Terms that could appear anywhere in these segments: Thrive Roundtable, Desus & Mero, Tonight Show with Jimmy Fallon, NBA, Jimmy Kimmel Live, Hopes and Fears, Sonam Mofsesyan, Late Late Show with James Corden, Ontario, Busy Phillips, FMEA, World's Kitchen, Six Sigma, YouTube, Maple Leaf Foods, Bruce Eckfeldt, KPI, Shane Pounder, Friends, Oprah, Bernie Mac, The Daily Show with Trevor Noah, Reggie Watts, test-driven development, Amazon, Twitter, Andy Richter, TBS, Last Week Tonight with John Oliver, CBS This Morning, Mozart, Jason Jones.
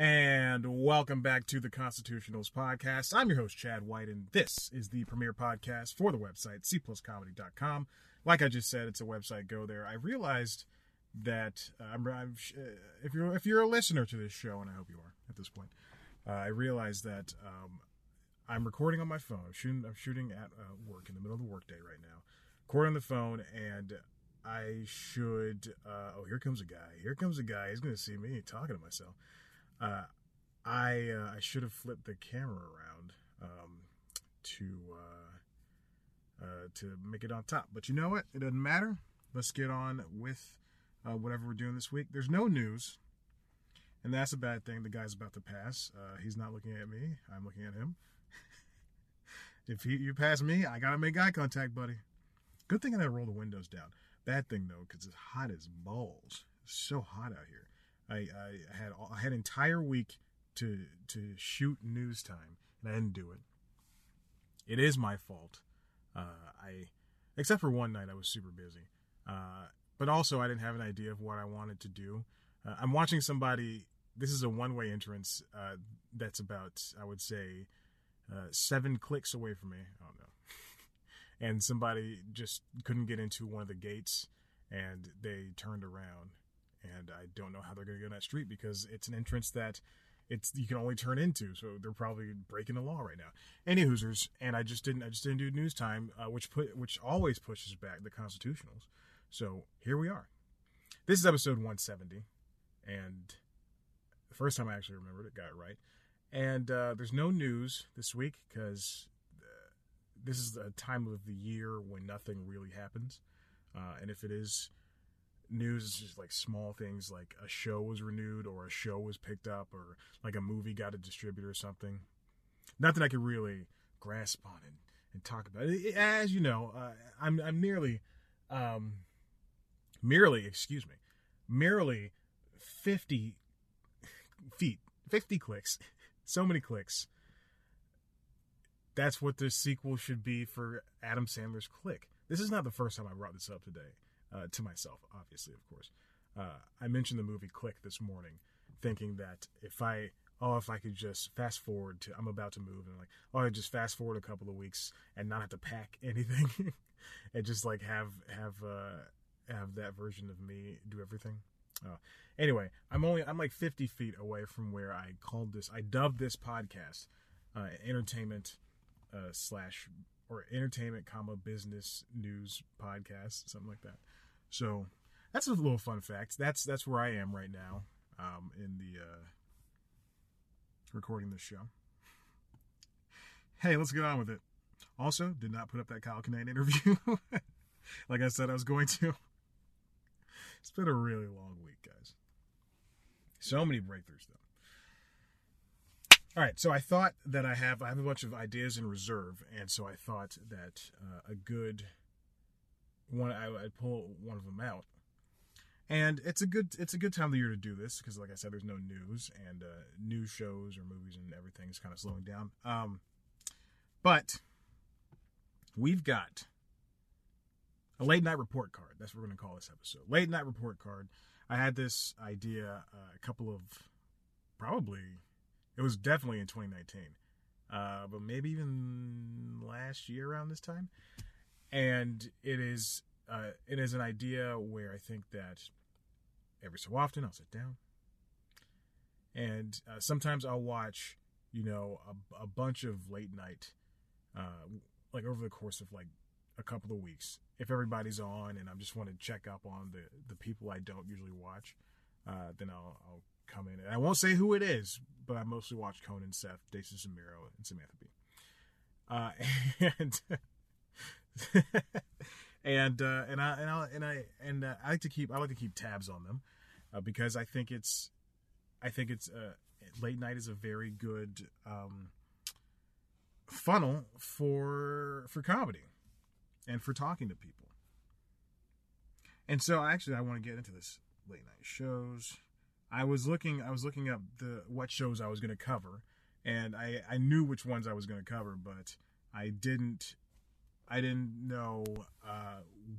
And welcome back to the Constitutionals Podcast. I'm your host, Chad White, and this is the premier podcast for the website, cpluscomedy.com. Like I just said, it's a website. Go there. I realized that if you're a listener to this show, and I hope you are at this point, I realized that I'm recording on my phone. I'm shooting at work in the middle of the workday right now. Recording on the phone, and I should. Oh, here comes a guy. He's going to see me talking to myself. I should have flipped the camera around to make it on top. But you know what? It doesn't matter. Let's get on with whatever we're doing this week. There's no news, and that's a bad thing. The guy's about to pass. He's not looking at me. I'm looking at him. If you pass me, I gotta make eye contact, buddy. Good thing I didn't roll the windows down. Bad thing though, because it's hot as balls. It's so hot out here. I had entire week to shoot news time, and I didn't do it. It is my fault. Except for one night, I was super busy. But also, I didn't have an idea of what I wanted to do. I'm watching somebody. This is a one-way entrance that's about, I would say, 7 clicks away from me. I don't know. And somebody just couldn't get into one of the gates, and they turned around. And I don't know how they're going to go down that street because it's an entrance that you can only turn into. So they're probably breaking the law right now. Any Hoosers, and I just didn't do news time, which always pushes back the Constitutionals. So here we are. This is episode 170, and the first time I actually remembered it, got it right. And there's no news this week because this is a time of the year when nothing really happens, and if it is. News is just like small things like a show was renewed or a show was picked up or like a movie got a distributor or something. Nothing I could really grasp on and talk about. As you know, I'm merely 50 clicks, so many clicks. That's what the sequel should be for Adam Sandler's Click. This is not the first time I brought this up today. To myself, obviously, of course. I mentioned the movie Click this morning, thinking that if I could just fast forward to, I'm about to move, and I'm like, I just fast forward a couple of weeks and not have to pack anything, and just like have that version of me do everything. Anyway, I'm like 50 feet away from where I dubbed this podcast entertainment, business news podcast, something like that. So that's a little fun fact. That's where I am right now in the recording this show. Hey, let's get on with it. Also, did not put up that Kyle Kinane interview. Like I said, I was going to. It's been a really long week, guys. So many breakthroughs, though. All right, so I thought that I have a bunch of ideas in reserve, and so I thought that a good... I'd pull one of them out, and it's a good time of the year to do this because, like I said, there's no news, and new shows or movies and everything is kind of slowing down. But we've got a late night report card. That's what we're going to call this episode, late night report card. I had this idea it was definitely in 2019, but maybe even last year around this time. And it is an idea where I think that every so often I'll sit down and sometimes I'll watch, a bunch of late night, like over the course of like a couple of weeks, if everybody's on and I just want to check up on the people I don't usually watch, then I'll come in and I won't say who it is, but I mostly watch Conan, Seth, Desus and Mero, and Samantha Bee. I like to keep tabs on them because I think it's late night is a very good funnel for comedy and for talking to people. And so I want to get into this late night shows. I was looking up what shows I was going to cover, and I knew which ones I was going to cover, but I didn't know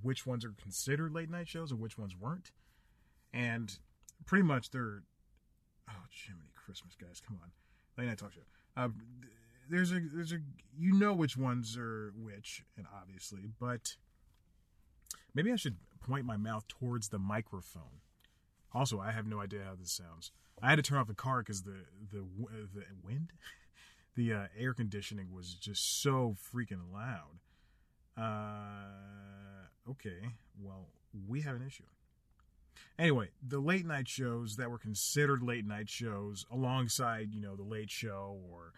which ones are considered late night shows or which ones weren't. And pretty much they're... Oh, Jiminy Christmas, guys. Come on. Late Night Talk Show. There's a, you know which ones are which, and obviously, but maybe I should point my mouth towards the microphone. Also, I have no idea how this sounds. I had to turn off the car because the wind, the air conditioning was just so freaking loud. Okay, well, we have an issue. Anyway, the late night shows that were considered late night shows, alongside, you know, the Late Show or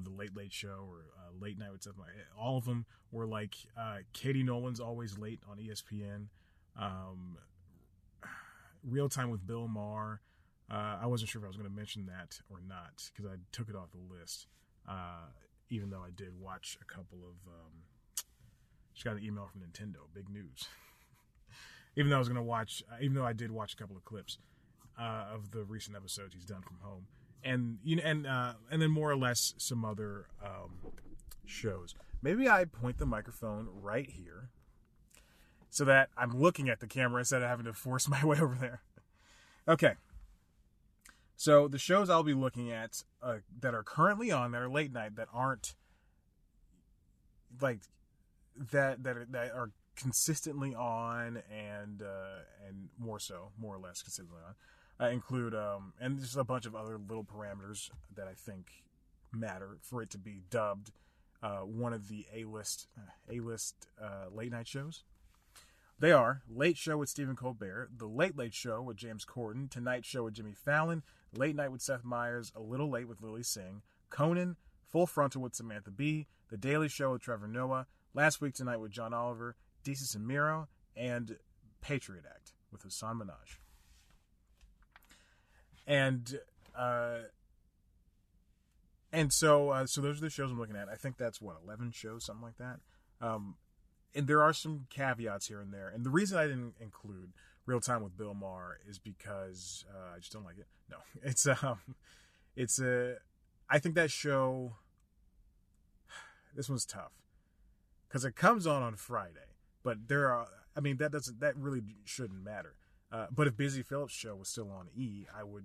the Late Late Show or Late Night with Seth Meyers, all of them were like Katie Nolan's Always Late on ESPN, Real Time with Bill Maher. I wasn't sure if I was going to mention that or not because I took it off the list, even though I did watch a couple of. Just got an email from Nintendo. Big news. Even though I did watch a couple of clips of the recent episodes he's done from home, and you know, and then more or less some other shows. Maybe I point the microphone right here, so that I'm looking at the camera instead of having to force my way over there. Okay. So the shows I'll be looking at that are currently on, that are late night, that aren't like that are consistently on and more or less consistently on, include and just a bunch of other little parameters that I think matter for it to be dubbed one of the A-list late night shows. They are Late Show with Stephen Colbert, The Late Late Show with James Corden, Tonight Show with Jimmy Fallon, Late Night with Seth Meyers, A Little Late with Lily Singh, Conan, Full Frontal with Samantha Bee, The Daily Show with Trevor Noah, Last Week Tonight with John Oliver, Desus and Mero, and Patriot Act with Hasan Minhaj. And so those are the shows I'm looking at. I think that's, 11 shows, something like that. And there are some caveats here and there. And the reason I didn't include Real Time with Bill Maher is because I just don't like it. No, I think that show, this one's tough. Because it comes on Friday, but that really shouldn't matter. But if Busy Phillips' show was still on E, I would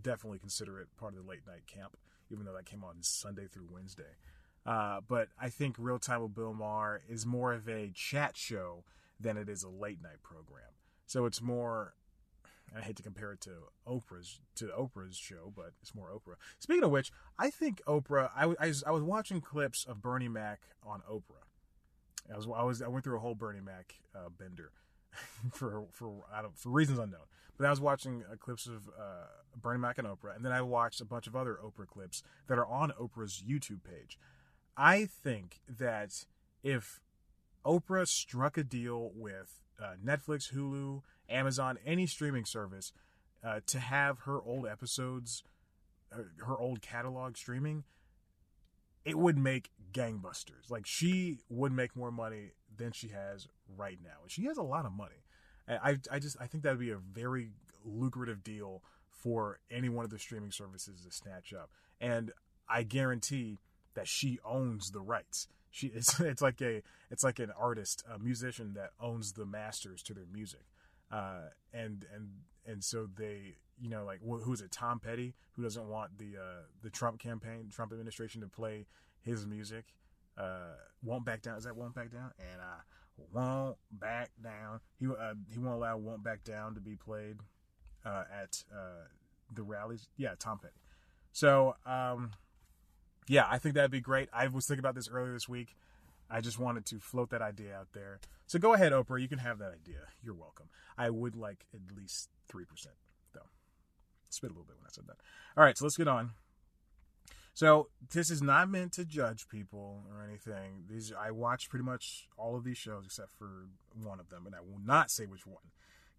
definitely consider it part of the late night camp, even though that came on Sunday through Wednesday. But I think Real Time with Bill Maher is more of a chat show than it is a late night program. So it's more, I hate to compare it to Oprah's show, but it's more Oprah. Speaking of which, I think Oprah, I was watching clips of Bernie Mac on Oprah. I went through a whole Bernie Mac bender for reasons unknown. But I was watching clips of Bernie Mac and Oprah, and then I watched a bunch of other Oprah clips that are on Oprah's YouTube page. I think that if Oprah struck a deal with Netflix, Hulu, Amazon, any streaming service to have her old episodes, her old catalog streaming, it would make gangbusters. Like, she would make more money than she has right now. And she has a lot of money. I think that would be a very lucrative deal for any one of the streaming services to snatch up. And I guarantee that she owns the rights. It's like an artist, a musician that owns the masters to their music. And so they, you know, like, who is it? Tom Petty, who doesn't want the Trump campaign, Trump administration to play his music. Won't Back Down. Is that Won't Back Down? And I won't back down. He won't allow Won't Back Down to be played at the rallies. Yeah, Tom Petty. So, yeah, I think that'd be great. I was thinking about this earlier this week. I just wanted to float that idea out there. So go ahead, Oprah. You can have that idea. You're welcome. I would like at least 3%, though. Spit a little bit when I said that. All right, so let's get on. So this is not meant to judge people or anything. I watched pretty much all of these shows except for one of them, and I will not say which one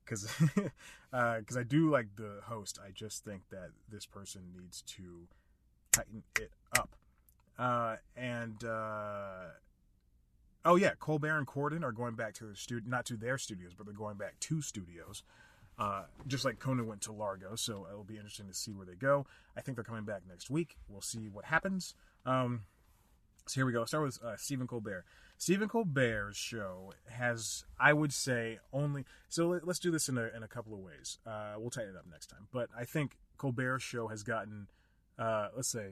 because I do like the host. I just think that this person needs to tighten it up. Oh, yeah, Colbert and Corden are going back to not to their studios, but they're going back to studios, just like Conan went to Largo, so it'll be interesting to see where they go. I think they're coming back next week. We'll see what happens. So here we go. I'll start with Stephen Colbert. Stephen Colbert's show has, I would say, only... So let's do this in a couple of ways. We'll tighten it up next time. But I think Colbert's show has gotten let's say,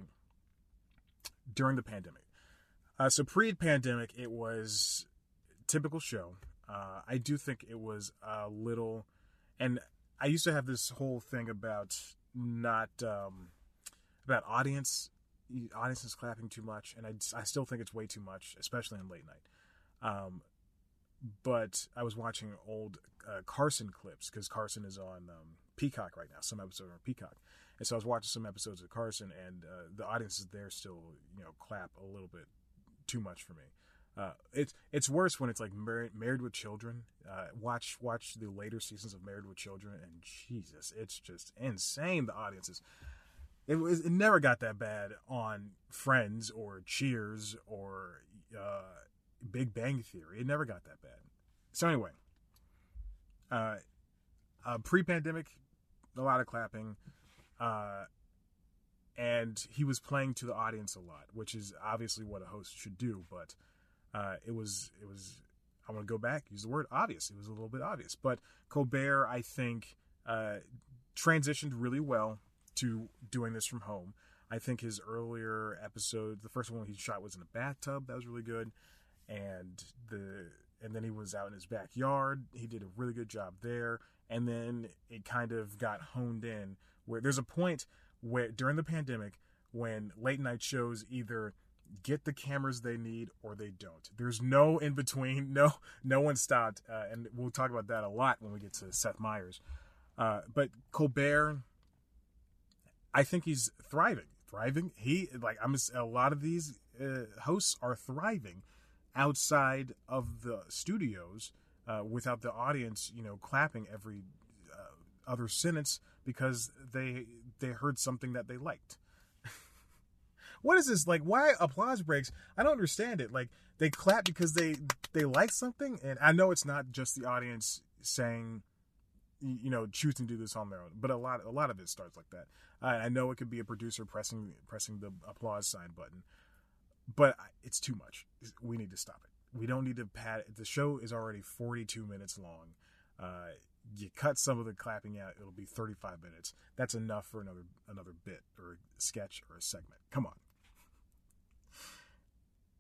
during the pandemic. So pre-pandemic, it was typical show. I do think it was a little, and I used to have this whole thing about not, about audiences clapping too much. And I still think it's way too much, especially in late night. But I was watching old Carson clips, because Carson is on Peacock right now. Some episodes are on Peacock. And so I was watching some episodes of Carson, and the audiences there still, you know, clap a little bit too much for me. It's worse when it's like Married with Children. Watch the later seasons of Married with Children, and Jesus, it's just insane, the audiences. It never got that bad on Friends or Cheers or Big Bang Theory. It never got that bad. So anyway, pre-pandemic, a lot of clapping, and he was playing to the audience a lot, which is obviously what a host should do, but it was I want to go back, use the word obvious. It was a little bit obvious, but Colbert, I think, transitioned really well to doing this from home. I think his earlier episode, the first one he shot was in a bathtub. That was really good. And then he was out in his backyard. He did a really good job there. And then it kind of got honed in, where there's a point where during the pandemic when late night shows either get the cameras they need or they don't. There's no in between. No one stopped. And we'll talk about that a lot when we get to Seth Meyers. But Colbert, I think he's thriving. A lot of these hosts are thriving outside of the studios, without the audience, you know, clapping every other sentence because they heard something that they liked. What is this? Like, why applause breaks? I don't understand it. Like, they clap because they like something. And I know it's not just the audience saying, you know, choose and do this on their own, but a lot of it starts like that. I know it could be a producer pressing the applause sign button, but it's too much. We need to stop it. We don't need to pad it. The show is already 42 minutes long. You cut some of the clapping out, it'll be 35 minutes. That's enough for another bit or a sketch or a segment. Come on.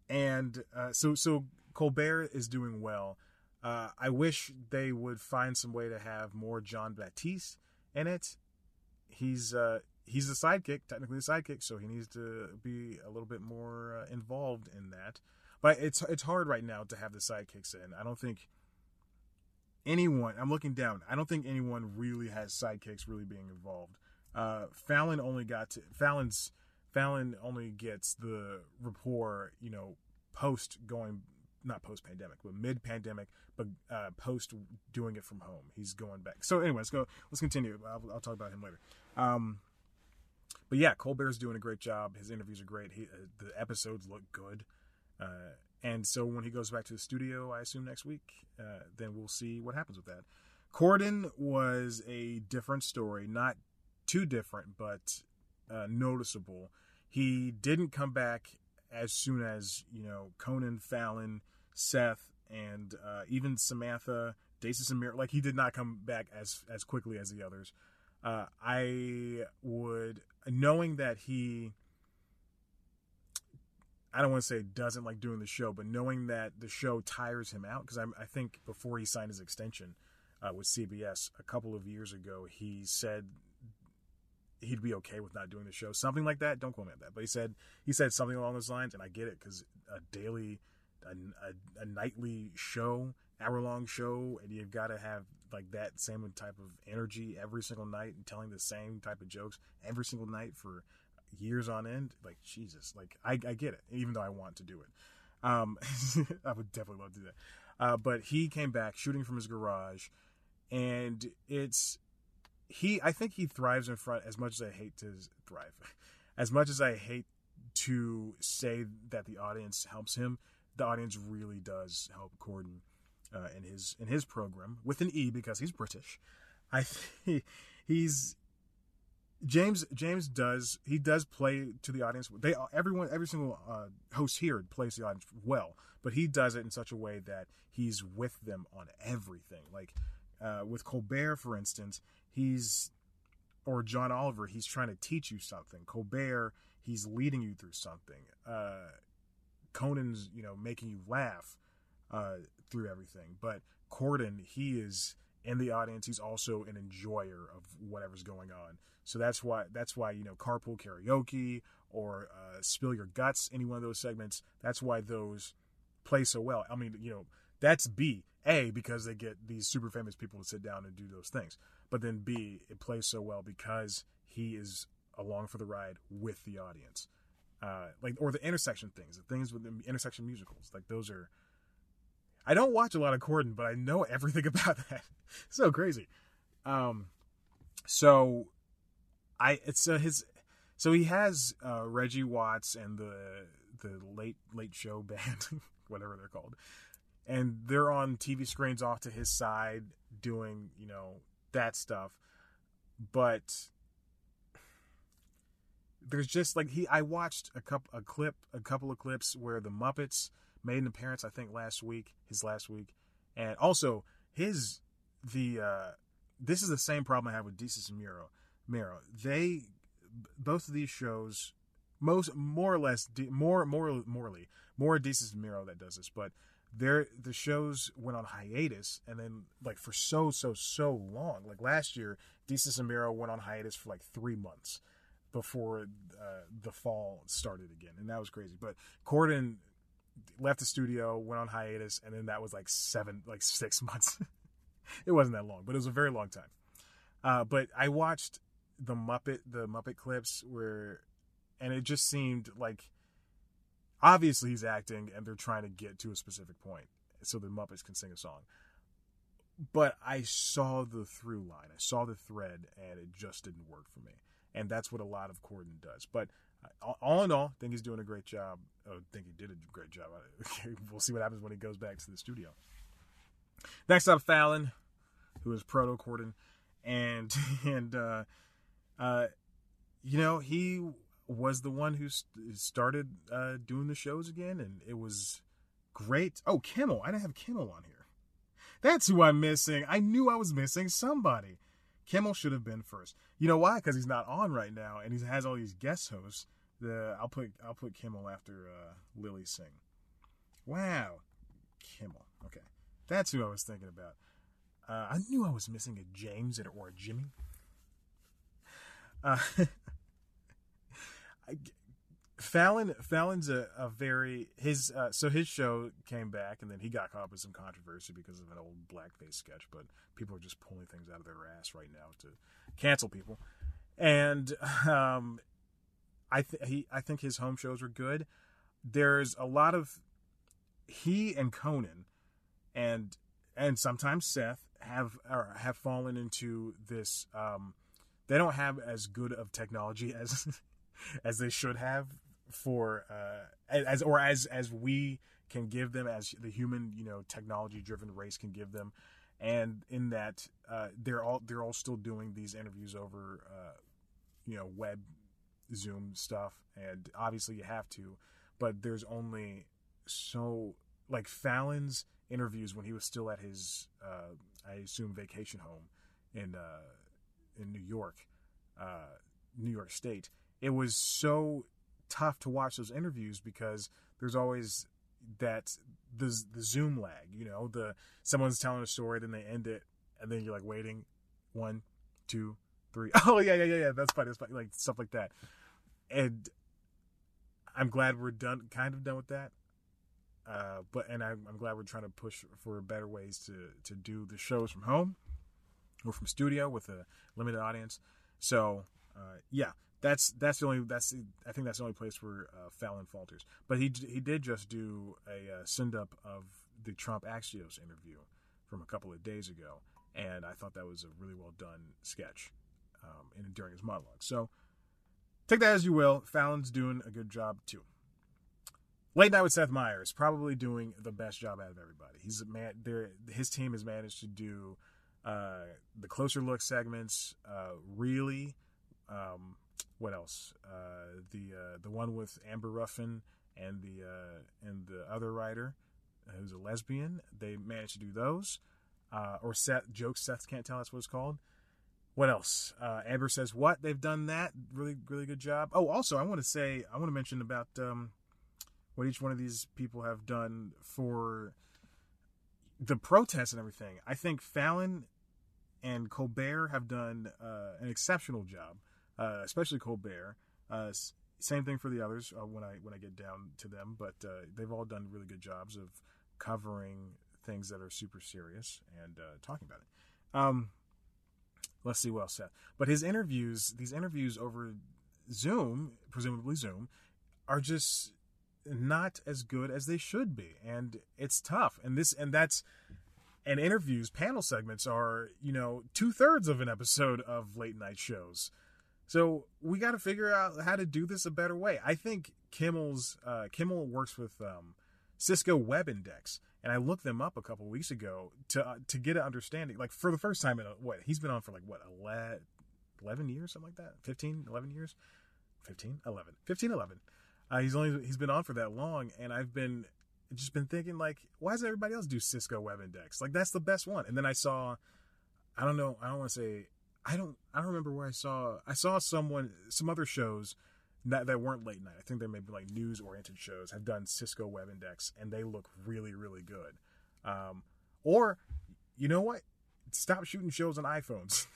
And so Colbert is doing well. I wish they would find some way to have more John Batiste in it. He's a sidekick, technically a sidekick, so he needs to be a little bit more involved in that. But it's hard right now to have the sidekicks in. I don't think anyone, I'm looking down, I don't think anyone really has sidekicks really being involved. Fallon only gets the rapport, you know, not post-pandemic, but mid-pandemic, but post doing it from home. He's going back. So anyway, let's continue. I'll talk about him later. But yeah, Colbert's doing a great job. His interviews are great. The episodes look good. And so when he goes back to the studio, I assume next week, then we'll see what happens with that. Corden was a different story. Not too different, but noticeable. He didn't come back as soon as, you know, Conan, Fallon, Seth, and even Samantha, Desus and Mero, like, he did not come back as quickly as the others. Knowing that he, I don't want to say doesn't like doing the show, but knowing that the show tires him out, because I think before he signed his extension with CBS a couple of years ago, he said he'd be okay with not doing the show, something like that. Don't quote me on that, but he said something along those lines, and I get it, because a nightly show, hour-long show, and you've got to have like that same type of energy every single night and telling the same type of jokes every single night for years on end. Like, Jesus, like I get it, even though I want to do it. I would definitely love to do that. But he came back shooting from his garage, and I think he thrives in front, as much as I hate to thrive, as much as I hate to say that the audience helps him, the audience really does help Corden in his program, with an E because he's British. I think James does play to the audience. Every single host here plays the audience well, but he does it in such a way that he's with them on everything. Like, with Colbert, for instance, he's Or John Oliver, he's trying to teach you something. Colbert, he's leading you through something. Conan's, making you laugh through everything. But Corden, he is in the audience. He's also an enjoyer of whatever's going on. So that's why Carpool Karaoke or Spill Your Guts, any one of those segments, that's why those play so well. I mean, that's B. A, because they get these super famous people to sit down and do those things. But then B, it plays so well because he is along for the ride with the audience. Or the intersection things, the things with the intersection musicals. Those are... I don't watch a lot of Corden, but I know everything about that. So crazy. So he has Reggie Watts and the Late Late Show band, whatever they're called. And they're on TV screens off to his side doing, that stuff. But there's just I watched a couple of clips where the Muppets made an appearance, I think last week. And also this is the same problem I have with Desus and Mero. They, both of these shows, more Desus and Mero that does this, but the shows went on hiatus, and then for so long. Last year, Desus and Mero went on hiatus for 3 months before the fall started again, and that was crazy. But Corden left the studio, went on hiatus, and then that was 6 months. It wasn't that long, but it was a very long time. But I watched the Muppet clips and it just seemed obviously he's acting and they're trying to get to a specific point so the Muppets can sing a song. But I saw the through line. I saw the thread, and it just didn't work for me. And that's what a lot of Corden does. But all in all, I think he's doing a great job. I think he did a great job. We'll see what happens when he goes back to the studio. Next up, Fallon, who is proto-Corden. And he was the one who started doing the shows again, and it was great. Oh, Kimmel. I didn't have Kimmel on here. That's who I'm missing. I knew I was missing somebody. Kimmel should have been first. You know why? Because he's not on right now, and he has all these guest hosts. I'll put Kimmel after Lily Singh. Wow. Kimmel. Okay. That's who I was thinking about. I knew I was missing a James or a Jimmy. Fallon's a very, his show came back, and then he got caught up with some controversy because of an old blackface sketch, but people are just pulling things out of their ass right now to cancel people. And, I think his home shows were good. There's a lot of, he and Conan and sometimes Seth have fallen into this, they don't have as good of technology as they should have for as we can give them, as the human technology driven race can give them, and in that they're all still doing these interviews over web Zoom stuff, and obviously you have to, but there's only so Fallon's interviews when he was still at his I assume vacation home in New York State. It was so tough to watch those interviews because there's always that the Zoom lag. Someone's telling a story, then they end it, and then you're waiting, 1, 2, 3. Oh yeah. That's funny. Stuff like that. And I'm glad we're done, kind of done with that. I'm glad we're trying to push for better ways to do the shows from home. We're from studio with a limited audience, so yeah, I think that's the only place where Fallon falters. But he did just do a send up of the Trump Axios interview from a couple of days ago, and I thought that was a really well done sketch during his monologue. So take that as you will. Fallon's doing a good job too. Late Night with Seth Meyers, probably doing the best job out of everybody. He's a man. His team has managed to do. The closer look segments, really, what else? The one with Amber Ruffin and the other writer who's a lesbian. They managed to do those, or Seth jokes Seth can't tell. That's what it's called. What else? Amber says what? They've done that. Really, really good job. Oh, also, I want to mention about what each one of these people have done for the protests and everything. I think Fallon and Colbert have done an exceptional job, especially Colbert. Same thing for the others when I get down to them, but they've all done really good jobs of covering things that are super serious and talking about it. Let's see what else. But his interviews, these interviews over Zoom, presumably Zoom, are just not as good as they should be, and it's tough. And interviews, panel segments are, 2/3 of an episode of late night shows. So we got to figure out how to do this a better way. I think Kimmel works with Cisco Web Index, and I looked them up a couple of weeks ago to get an understanding. Like for the first time in he's been on for 11 years, something like that, 11. He's been on for that long, and I've been just been thinking why does everybody else do Cisco Web Index? That's the best one. And then I saw, I saw some other shows that weren't late night. I think they may be news-oriented shows have done Cisco Web Index, and they look really, really good. Or, you know what? Stop shooting shows on iPhones.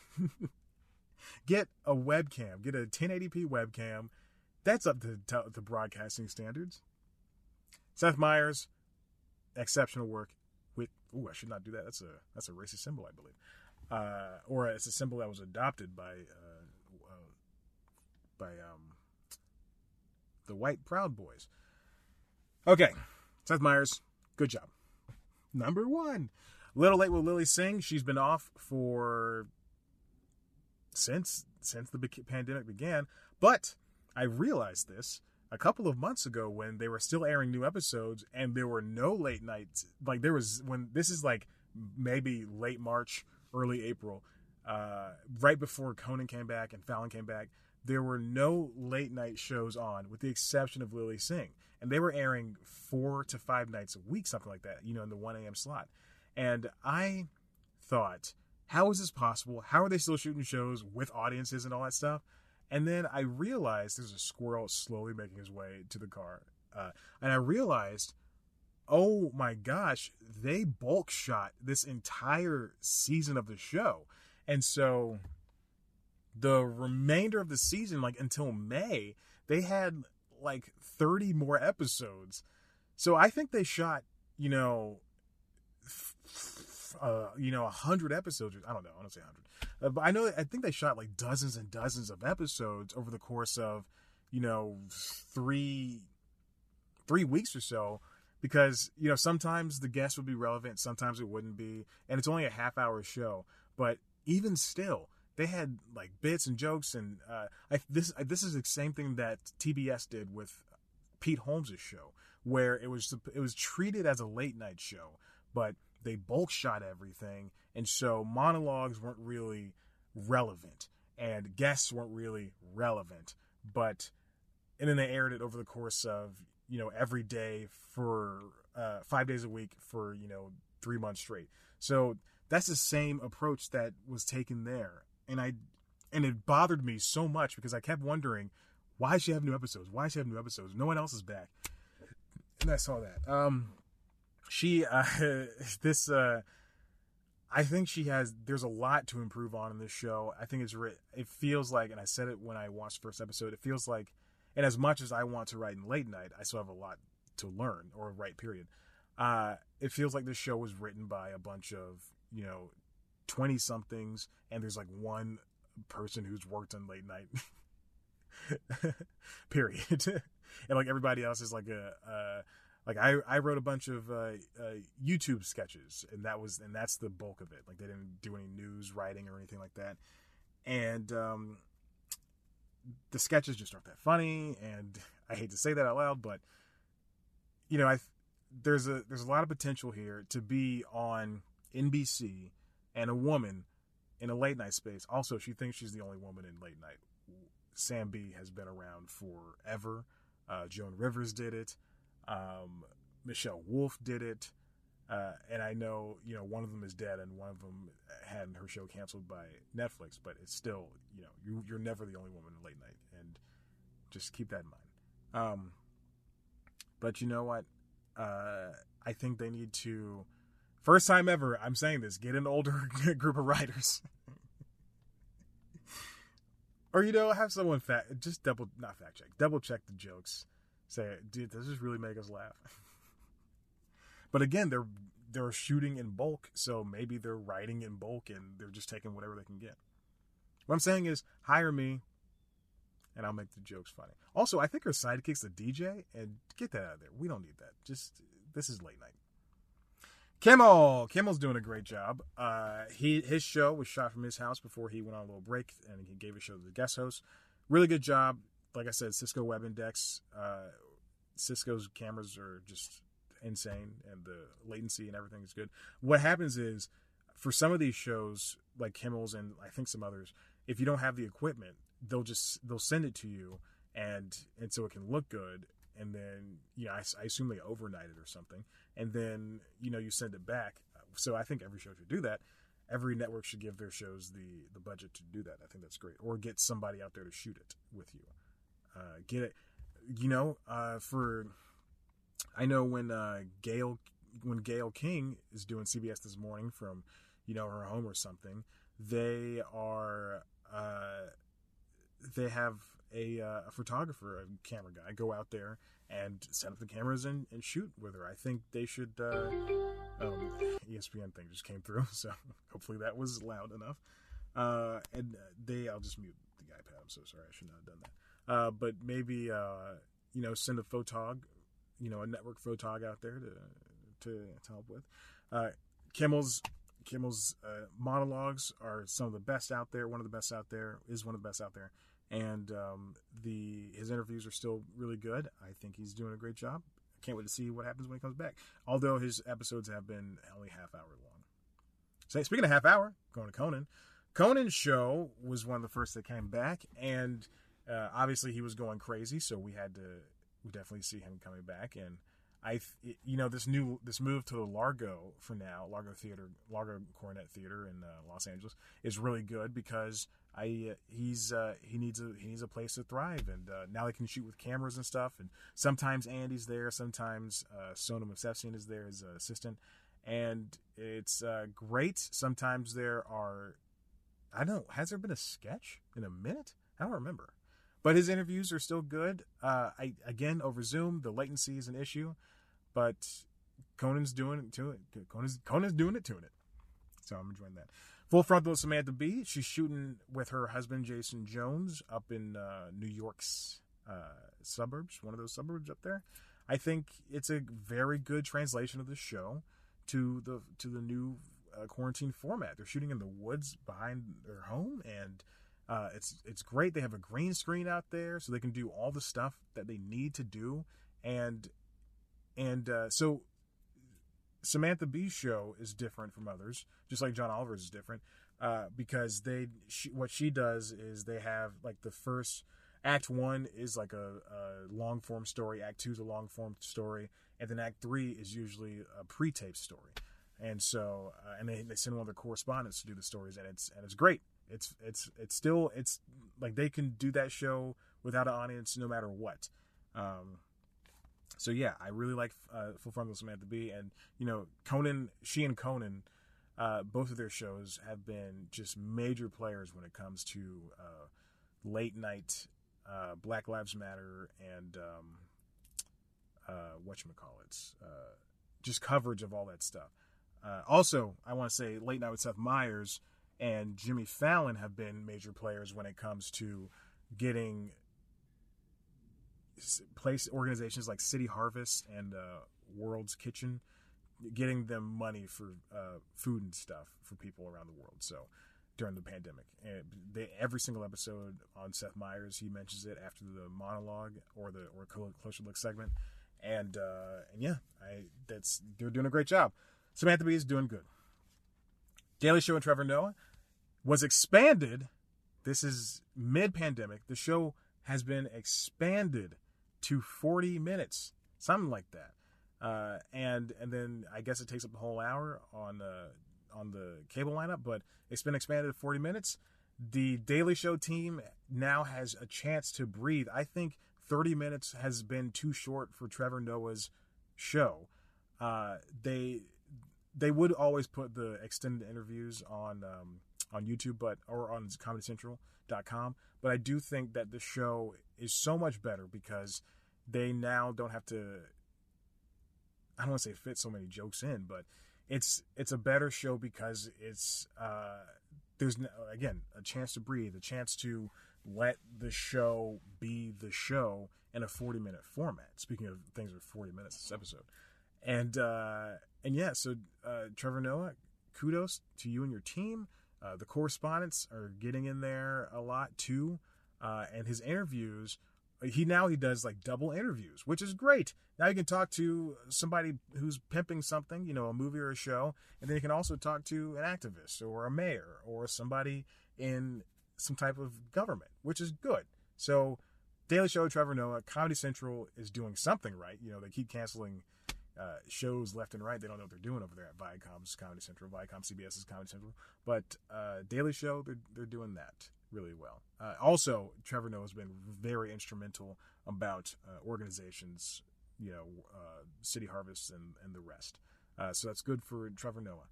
Get a webcam. Get a 1080p webcam. That's up to the broadcasting standards. Seth Meyers, exceptional work. I should not do that. That's a racist symbol, I believe. Or it's a symbol that was adopted by the white Proud Boys. Okay, Seth Meyers, good job. Number one. Little Late with Lily Singh. She's been off for since the pandemic began. But I realized this a couple of months ago when they were still airing new episodes and there were no late nights. This is maybe late March, early April, right before Conan came back and Fallon came back, there were no late night shows on with the exception of Lily Singh. And they were airing 4 to 5 nights a week, something like that, in the 1 a.m. slot. And I thought, how is this possible? How are they still shooting shows with audiences and all that stuff? And then I realized there's a squirrel slowly making his way to the car. And I realized, oh my gosh, they bulk shot this entire season of the show. And so the remainder of the season, until May, they had 30 more episodes. So I think they shot, 100 episodes. I don't know. I don't say 100. But I think they shot dozens and dozens of episodes over the course of, 3 weeks or so. Because, sometimes the guest would be relevant, sometimes it wouldn't be, and it's only a half-hour show. But even still, they had bits and jokes, and this is the same thing that TBS did with Pete Holmes' show, where it was treated as a late-night show, but they bulk shot everything, and so monologues weren't really relevant, and guests weren't really relevant. And then they aired it over the course of every day for 5 days a week for 3 months straight. So that's the same approach that was taken there, and it bothered me so much because I kept wondering, why does she have new episodes? Why does she have new episodes? No one else is back, and I saw that. I think there's a lot to improve on in this show. I think it feels like, and I said it when I watched the first episode, it feels like. And as much as I want to write in late night, I still have a lot to learn or write, period. It feels like this show was written by a bunch of, 20-somethings, and there's one person who's worked on late night, period. And everybody else is I wrote a bunch of YouTube sketches, and that's the bulk of it. They didn't do any news writing or anything like that. And the sketches just aren't that funny, and I hate to say that out loud, but there's a lot of potential here to be on NBC, and a woman in a late night space. Also, she thinks she's the only woman in late night. Sam B has been around forever. Joan Rivers did it. Michelle Wolf did it. And I know, you know, one of them is dead and one of them had her show canceled by Netflix, but it's still, you know, you're never the only woman in late night, and just keep that in mind. But you know what? I think they need to, first time ever, I'm saying this, get an older group of writers. Or, you know, have someone double check the jokes. Say, dude, does this really make us laugh? But again, they're shooting in bulk, so maybe they're writing in bulk and they're just taking whatever they can get. What I'm saying is, hire me, and I'll make the jokes funny. Also, I think her sidekick's the DJ, and get that out of there. We don't need that. Just, this is late night. Kimmel's doing a great job. His show was shot from his house before he went on a little break, and he gave his show to the guest host. Really good job. Like I said, Cisco Web Index. Cisco's cameras are just insane, and the latency and everything is good. What happens is, for some of these shows like Kimmel's and I think some others, if you don't have the equipment, they'll send it to you, and so it can look good, and then, you know, I assume they overnight it or something, and then, you know, you send it back. So I think every show should do that. Every network should give their shows the budget to do that. I think that's great. Or get somebody out there to shoot it with you. Get it, you know, for, I know when Gayle King is doing CBS This Morning from, you know, her home or something, they are, they have a photographer, a camera guy, go out there and set up the cameras and shoot with her. I think they should, ESPN thing just came through, so hopefully that was loud enough. I'll just mute the iPad. I'm so sorry. I should not have done that. But maybe, you know, send a photog, you know, a network photog out there to help with. Kimmel's monologues are some of the best out there. One of the best out there. And his interviews are still really good. I think he's doing a great job. I can't wait to see what happens when he comes back. Although his episodes have been only half hour long. So speaking of half hour, going to Conan. Conan's show was one of the first that came back. And obviously he was going crazy. So we definitely see him coming back. And this move to the Largo for now, Largo Coronet Theater in Los Angeles is really good, because he needs a place to thrive, and now they can shoot with cameras and stuff. And sometimes Andy's there, sometimes Sonam Mofsesyan is there as an assistant, and it's great. Sometimes there are, I don't know, has there been a sketch in a minute? I don't remember. But his interviews are still good. Again, over Zoom, the latency is an issue, but Conan's doing it to it. Conan's doing it to it. So I'm enjoying that. Full Frontal with Samantha Bee. She's shooting with her husband Jason Jones up in New York's suburbs. One of those suburbs up there. I think it's a very good translation of the show to the new quarantine format. They're shooting in the woods behind their home, and it's great. They have a green screen out there, so they can do all the stuff that they need to do. And so Samantha Bee's show is different from others, just like John Oliver's is different, because what she does is they have, like, the first act one is like a long form story. Act two is a long form story. And then act three is usually a pre-taped story. And so, and they send one of their correspondents to do the stories, and it's great. It's like they can do that show without an audience no matter what. So yeah, I really like Full Frontal Samantha Bee, and, you know, Conan, both of their shows have been just major players when it comes to late night, Black Lives Matter, and just coverage of all that stuff. Also, I want to say Late Night with Seth Meyers and Jimmy Fallon have been major players when it comes to getting organizations like City Harvest and World's Kitchen, getting them money for food and stuff for people around the world. So during the pandemic, and every single episode on Seth Meyers, he mentions it after the monologue or closer look segment, and yeah, they're doing a great job. Samantha Bee is doing good. Daily Show and Trevor Noah was expanded. This is mid-pandemic. The show has been expanded to 40 minutes, something like that. And then I guess it takes up the whole hour on the cable lineup, but it's been expanded to 40 minutes. The Daily Show team now has a chance to breathe. I think 30 minutes has been too short for Trevor Noah's show. They would always put the extended interviews on YouTube, but or on ComedyCentral.com. But I do think that the show is so much better because they now don't have to. I don't want to say fit so many jokes in, but it's a better show because it's there's again a chance to breathe, a chance to let the show be the show in a 40-minute format. Speaking of things that are 40 minutes, this episode, and yeah, so Trevor Noah, kudos to you and your team. The correspondents are getting in there a lot too, and his interviews. He does like double interviews, which is great. Now you can talk to somebody who's pimping something, you know, a movie or a show, and then you can also talk to an activist or a mayor or somebody in some type of government, which is good. So Daily Show, Trevor Noah, Comedy Central is doing something right. You know, they keep canceling shows left and right. They don't know what they're doing over there at Viacom's Comedy Central, Viacom CBS's Comedy Central. But Daily Show, they're doing that really well. Also, Trevor Noah has been very instrumental about organizations, you know, City Harvest and the rest. So that's good for Trevor Noah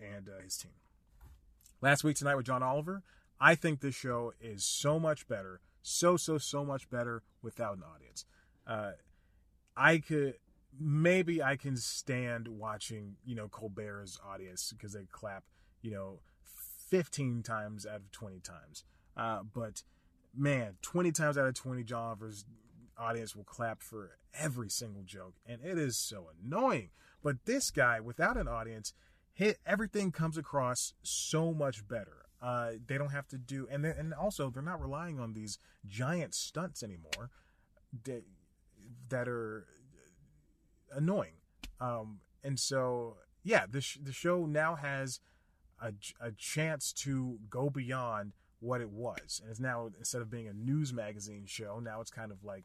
and his team. Last Week Tonight with John Oliver. I think this show is so much better, so much better without an audience. I can stand watching, you know, Colbert's audience because they clap, you know, 15 times out of 20 times. But man, 20 times out of 20, John Oliver's audience will clap for every single joke. And it is so annoying, but this guy without an audience, everything comes across so much better. They don't have to do, and also they're not relying on these giant stunts anymore that are annoying. And so, yeah, the show now has a chance to go beyond what it was. And it's now, instead of being a news magazine show, now it's kind of like,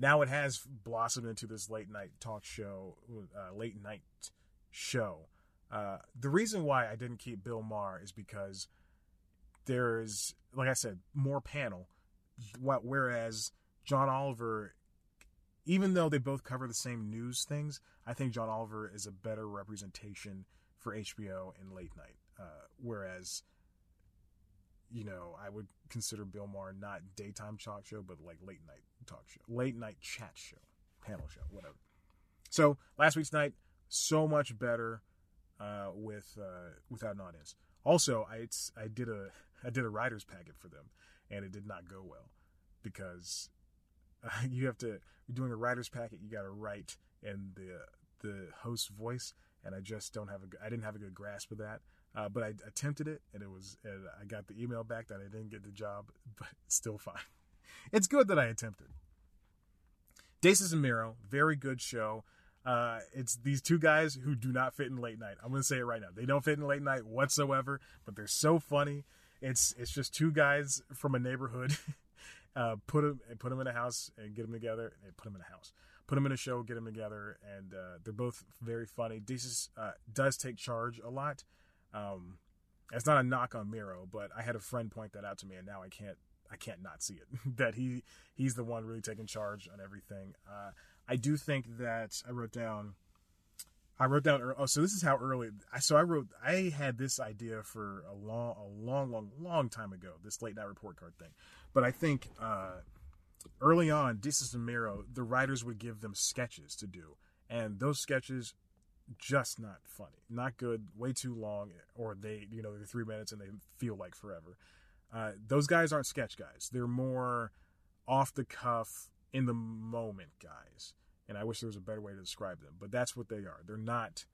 now it has blossomed into this late night talk show, late night show. The reason why I didn't keep Bill Maher is because there's, like I said, more panel. Whereas John Oliver, even though they both cover the same news things, I think John Oliver is a better representation for HBO and late night. Whereas, you know, I would consider Bill Maher not daytime talk show, but like late night talk show, late night chat show, panel show, whatever. So Last Week's Night, so much better without an audience. Also, I did a writer's packet for them, and it did not go well because you have to, you're doing a writer's packet, you got to write in the host's voice, and I just didn't have a good grasp of that. But I attempted it, and I got the email back that I didn't get the job, but it's still fine. It's good that I attempted. Desus and Mero, very good show. It's these two guys who do not fit in late night. I'm going to say it right now. They don't fit in late night whatsoever, but they're so funny. It's just two guys from a neighborhood. Put them in a house and get them together. And put them in a house. Put them in a show, get them together. And they're both very funny. Desus does take charge a lot. That's not a knock on Mero, but I had a friend point that out to me, and now I can't not see it. That he's the one really taking charge on everything. I do think that I wrote down. Oh, so this is how early. I had this idea for a long time ago. This late night report card thing, but I think early on, Desus and Mero, the writers would give them sketches to do, and those sketches. Just not funny, not good, way too long, or they, you know, they're 3 minutes and they feel like forever. Those guys aren't sketch guys. They're more off the cuff, in the moment guys. And I wish there was a better way to describe them, but that's what they are. They're not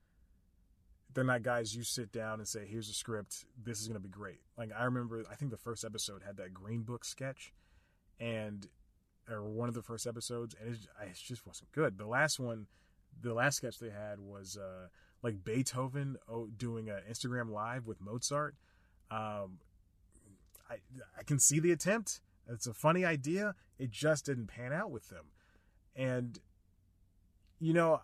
guys you sit down and say, here's a script. This is going to be great. Like I remember, I think the first episode had that Green Book sketch or one of the first episodes. And it just wasn't good. The last sketch they had was like Beethoven doing an Instagram live with Mozart. I can see the attempt. It's a funny idea. It just didn't pan out with them. And, you know,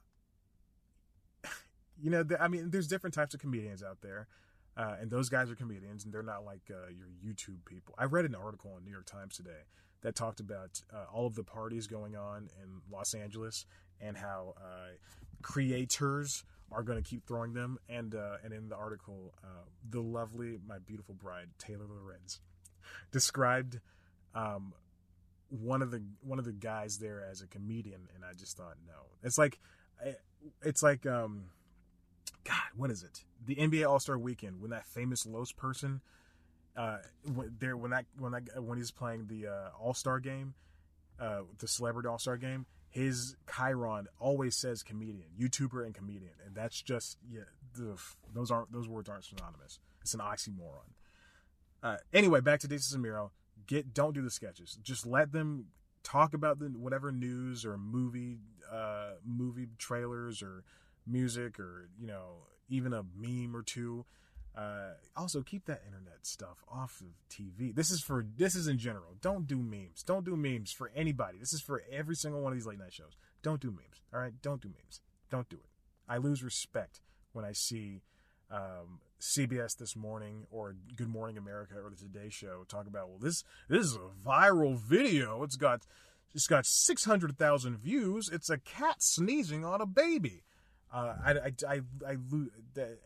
You know, I mean, there's different types of comedians out there. And those guys are comedians, and they're not like your YouTube people. I read an article in New York Times today that talked about all of the parties going on in Los Angeles and how creators are going to keep throwing them. And in the article, the lovely, my beautiful bride, Taylor Lorenz, described one of the guys there as a comedian, and I just thought, no, it's like. God, when is it? The NBA All-Star Weekend, when that famous Los person, when he's playing the All-Star game, the celebrity All-Star game, his chyron always says comedian, YouTuber, and comedian, and that's just those words aren't synonymous. It's an oxymoron. Anyway, back to Desus and Mero. Don't do the sketches. Just let them talk about whatever news or movie trailers or music or, you know, even a meme or two. Also, keep that internet stuff off of TV. This is in general. Don't do memes. Don't do memes for anybody. This is for every single one of these late night shows. Don't do memes. All right. Don't do memes. Don't do it. I lose respect when I see CBS This Morning or Good Morning America or the Today Show talk about, well, this is a viral video. It's got 600,000 views. It's a cat sneezing on a baby. And I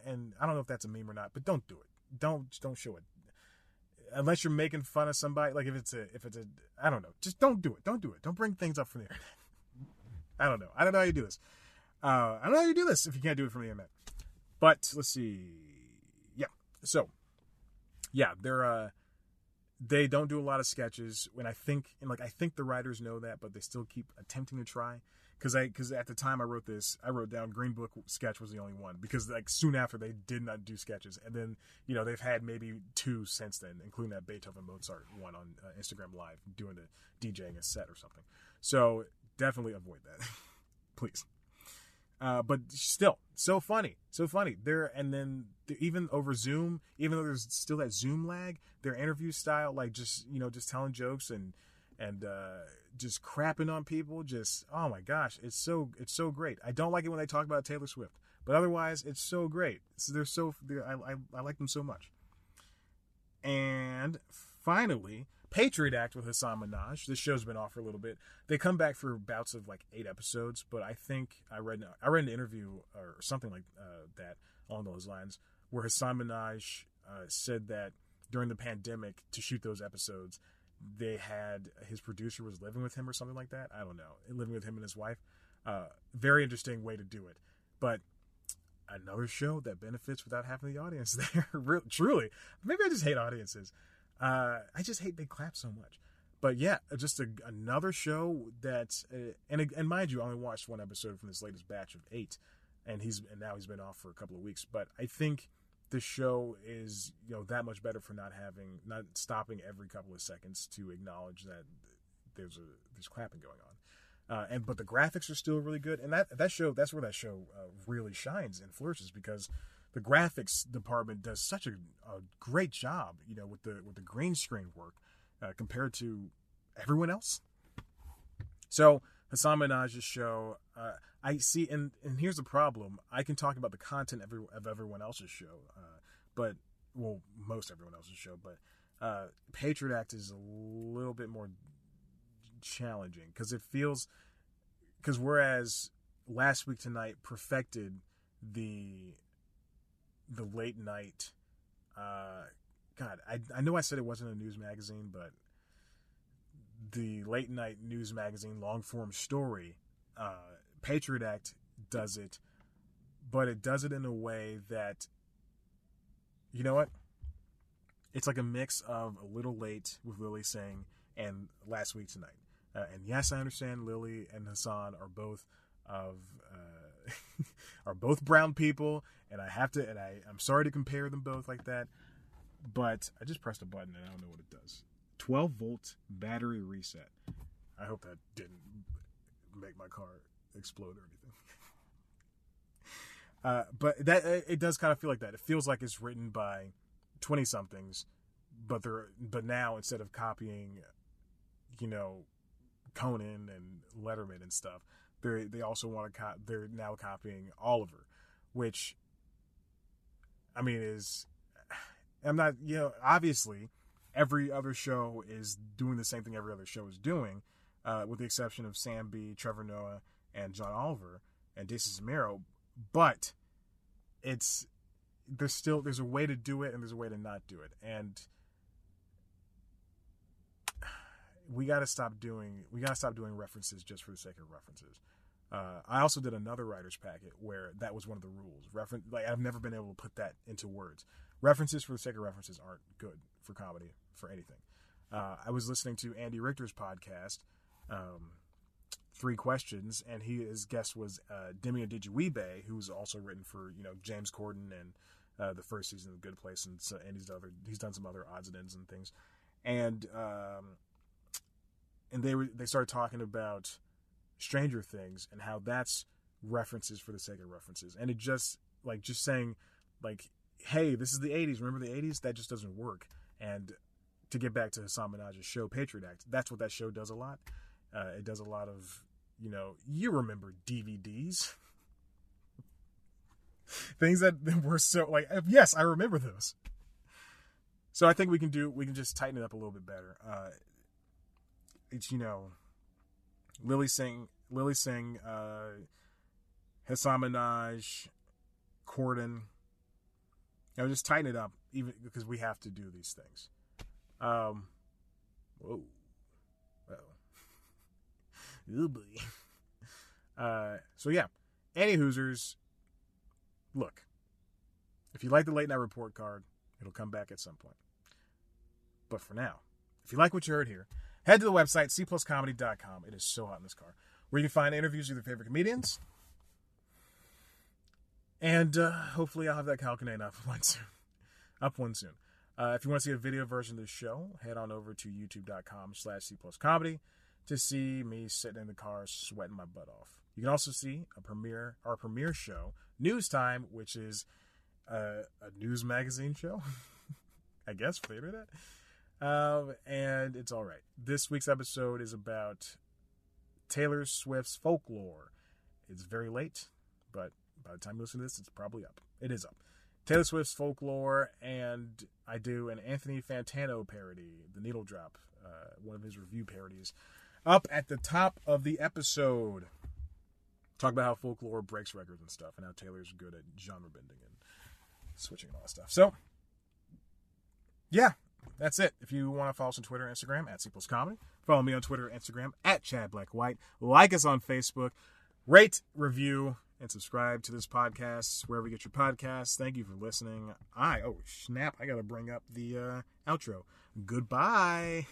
don't know if that's a meme or not, but don't do it. Don't show it unless you're making fun of somebody. Like if it's a, I don't know, just don't do it. Don't do it. Don't bring things up from the internet. I don't know how you do this. I don't know how you do this if you can't do it from the internet, but let's see. Yeah. So yeah, they don't do a lot of sketches when I think the writers know that, but they still keep attempting to try. Because at the time I wrote this, I wrote down Green Book sketch was the only one, because like soon after they did not do sketches. And then, you know, they've had maybe two since then, including that Beethoven Mozart one on Instagram Live doing the DJing a set or something. So definitely avoid that, please. But still, so funny there. And then even over Zoom, even though there's still that Zoom lag, their interview style, like just telling jokes and just crapping on people. Just, oh my gosh. It's so great. I don't like it when they talk about Taylor Swift, but otherwise it's so great. So I like them so much. And finally, Patriot Act with Hasan Minhaj. This show's been off for a little bit. They come back for bouts of like 8 episodes, but I think I read an interview or something like that along those lines where Hasan Minhaj said that during the pandemic to shoot those episodes, they had his producer was living with him or something like that. I don't know. Living with him and his wife. Very interesting way to do it. But another show that benefits without having the audience there. Really, truly. Maybe I just hate audiences. I just hate big claps so much, but yeah, just another show that, and mind you, I only watched one episode from this latest batch of 8, and now he's been off for a couple of weeks, but I think the show is, you know, that much better for not stopping every couple of seconds to acknowledge that there's clapping going on. But the graphics are still really good. And that's where that show really shines and flourishes, because the graphics department does such a great job, you know, with the green screen work compared to everyone else. So Hasan Minhaj's show, I see, and here's the problem: I can talk about the content of everyone else's show, most everyone else's show, but Patriot Act is a little bit more challenging because whereas Last Week Tonight perfected the late night, God, I know I said it wasn't a news magazine, but the late night news magazine long form story, Patriot Act does it, but it does it in a way that, you know what? It's like a mix of A Little Late with Lily Singh and Last Week Tonight. And yes, I understand Lily and Hasan are both brown people, and I'm sorry to compare them both like that, but I just pressed a button and I don't know what it does. 12 volt battery reset. I hope that didn't make my car explode or anything. But that it does kind of feel like that. It feels like it's written by 20 somethings, but now instead of copying, you know, Conan and Letterman and stuff, They also want to. They're now copying Oliver, which, I mean, is, I'm not, you know, obviously every other show is doing the same thing every other show is doing, with the exception of Sam B, Trevor Noah, and John Oliver, and Desus & Mero, but it's, there's a way to do it and there's a way to not do it. And we got to stop doing references just for the sake of references. I also did another writer's packet where that was one of the rules. I've never been able to put that into words. References for the sake of references aren't good for comedy, for anything. I was listening to Andy Richter's podcast, Three Questions, and his guest was Demi Adichie-Weebe, who's also written for, you know, James Corden and the first season of The Good Place, and he's done some other odds and ends and things, and they started talking about Stranger Things and how that's references for the sake of references, and it just saying like, hey, this is the 80s, remember the 80s? That just doesn't work. And to get back to Hasan Minhaj's show, Patriot Act, that's what that show does a lot. It does a lot of, you know, you remember DVDs. Things that were so, like, yes, I remember those. So I think we can just tighten it up a little bit better. It's, you know, Lily Singh, Hasan Minhaj, Corden. You know, just tighten it up, even because we have to do these things. Whoa. Oh boy. So yeah, any Hoosers, look, if you like the Late Night Report Card, it'll come back at some point. But for now, if you like what you heard here, head to the website, cpluscomedy.com. It is so hot in this car, where you can find interviews with your favorite comedians. And hopefully I'll have that Kyle Kinane up one soon. If you want to see a video version of this show, head on over to youtube.com/cpluscomedy. to see me sitting in the car sweating my butt off. You can also see our premiere show, News Time, which is a news magazine show, I guess, for the internet. And it's all right. This week's episode is about Taylor Swift's Folklore. It's very late, but by the time you listen to this, it's probably up. It is up. Taylor Swift's Folklore, and I do an Anthony Fantano parody, The Needle Drop, one of his review parodies. Up at the top of the episode, talk about how Folklore breaks records and stuff, and how Taylor's good at genre bending and switching and all that stuff. So, yeah, that's it. If you want to follow us on Twitter and Instagram, @cpluscomedy. Follow me on Twitter and Instagram, @ChadBlackWhite. Like us on Facebook. Rate, review, and subscribe to this podcast wherever you get your podcasts. Thank you for listening. I got to bring up the outro. Goodbye.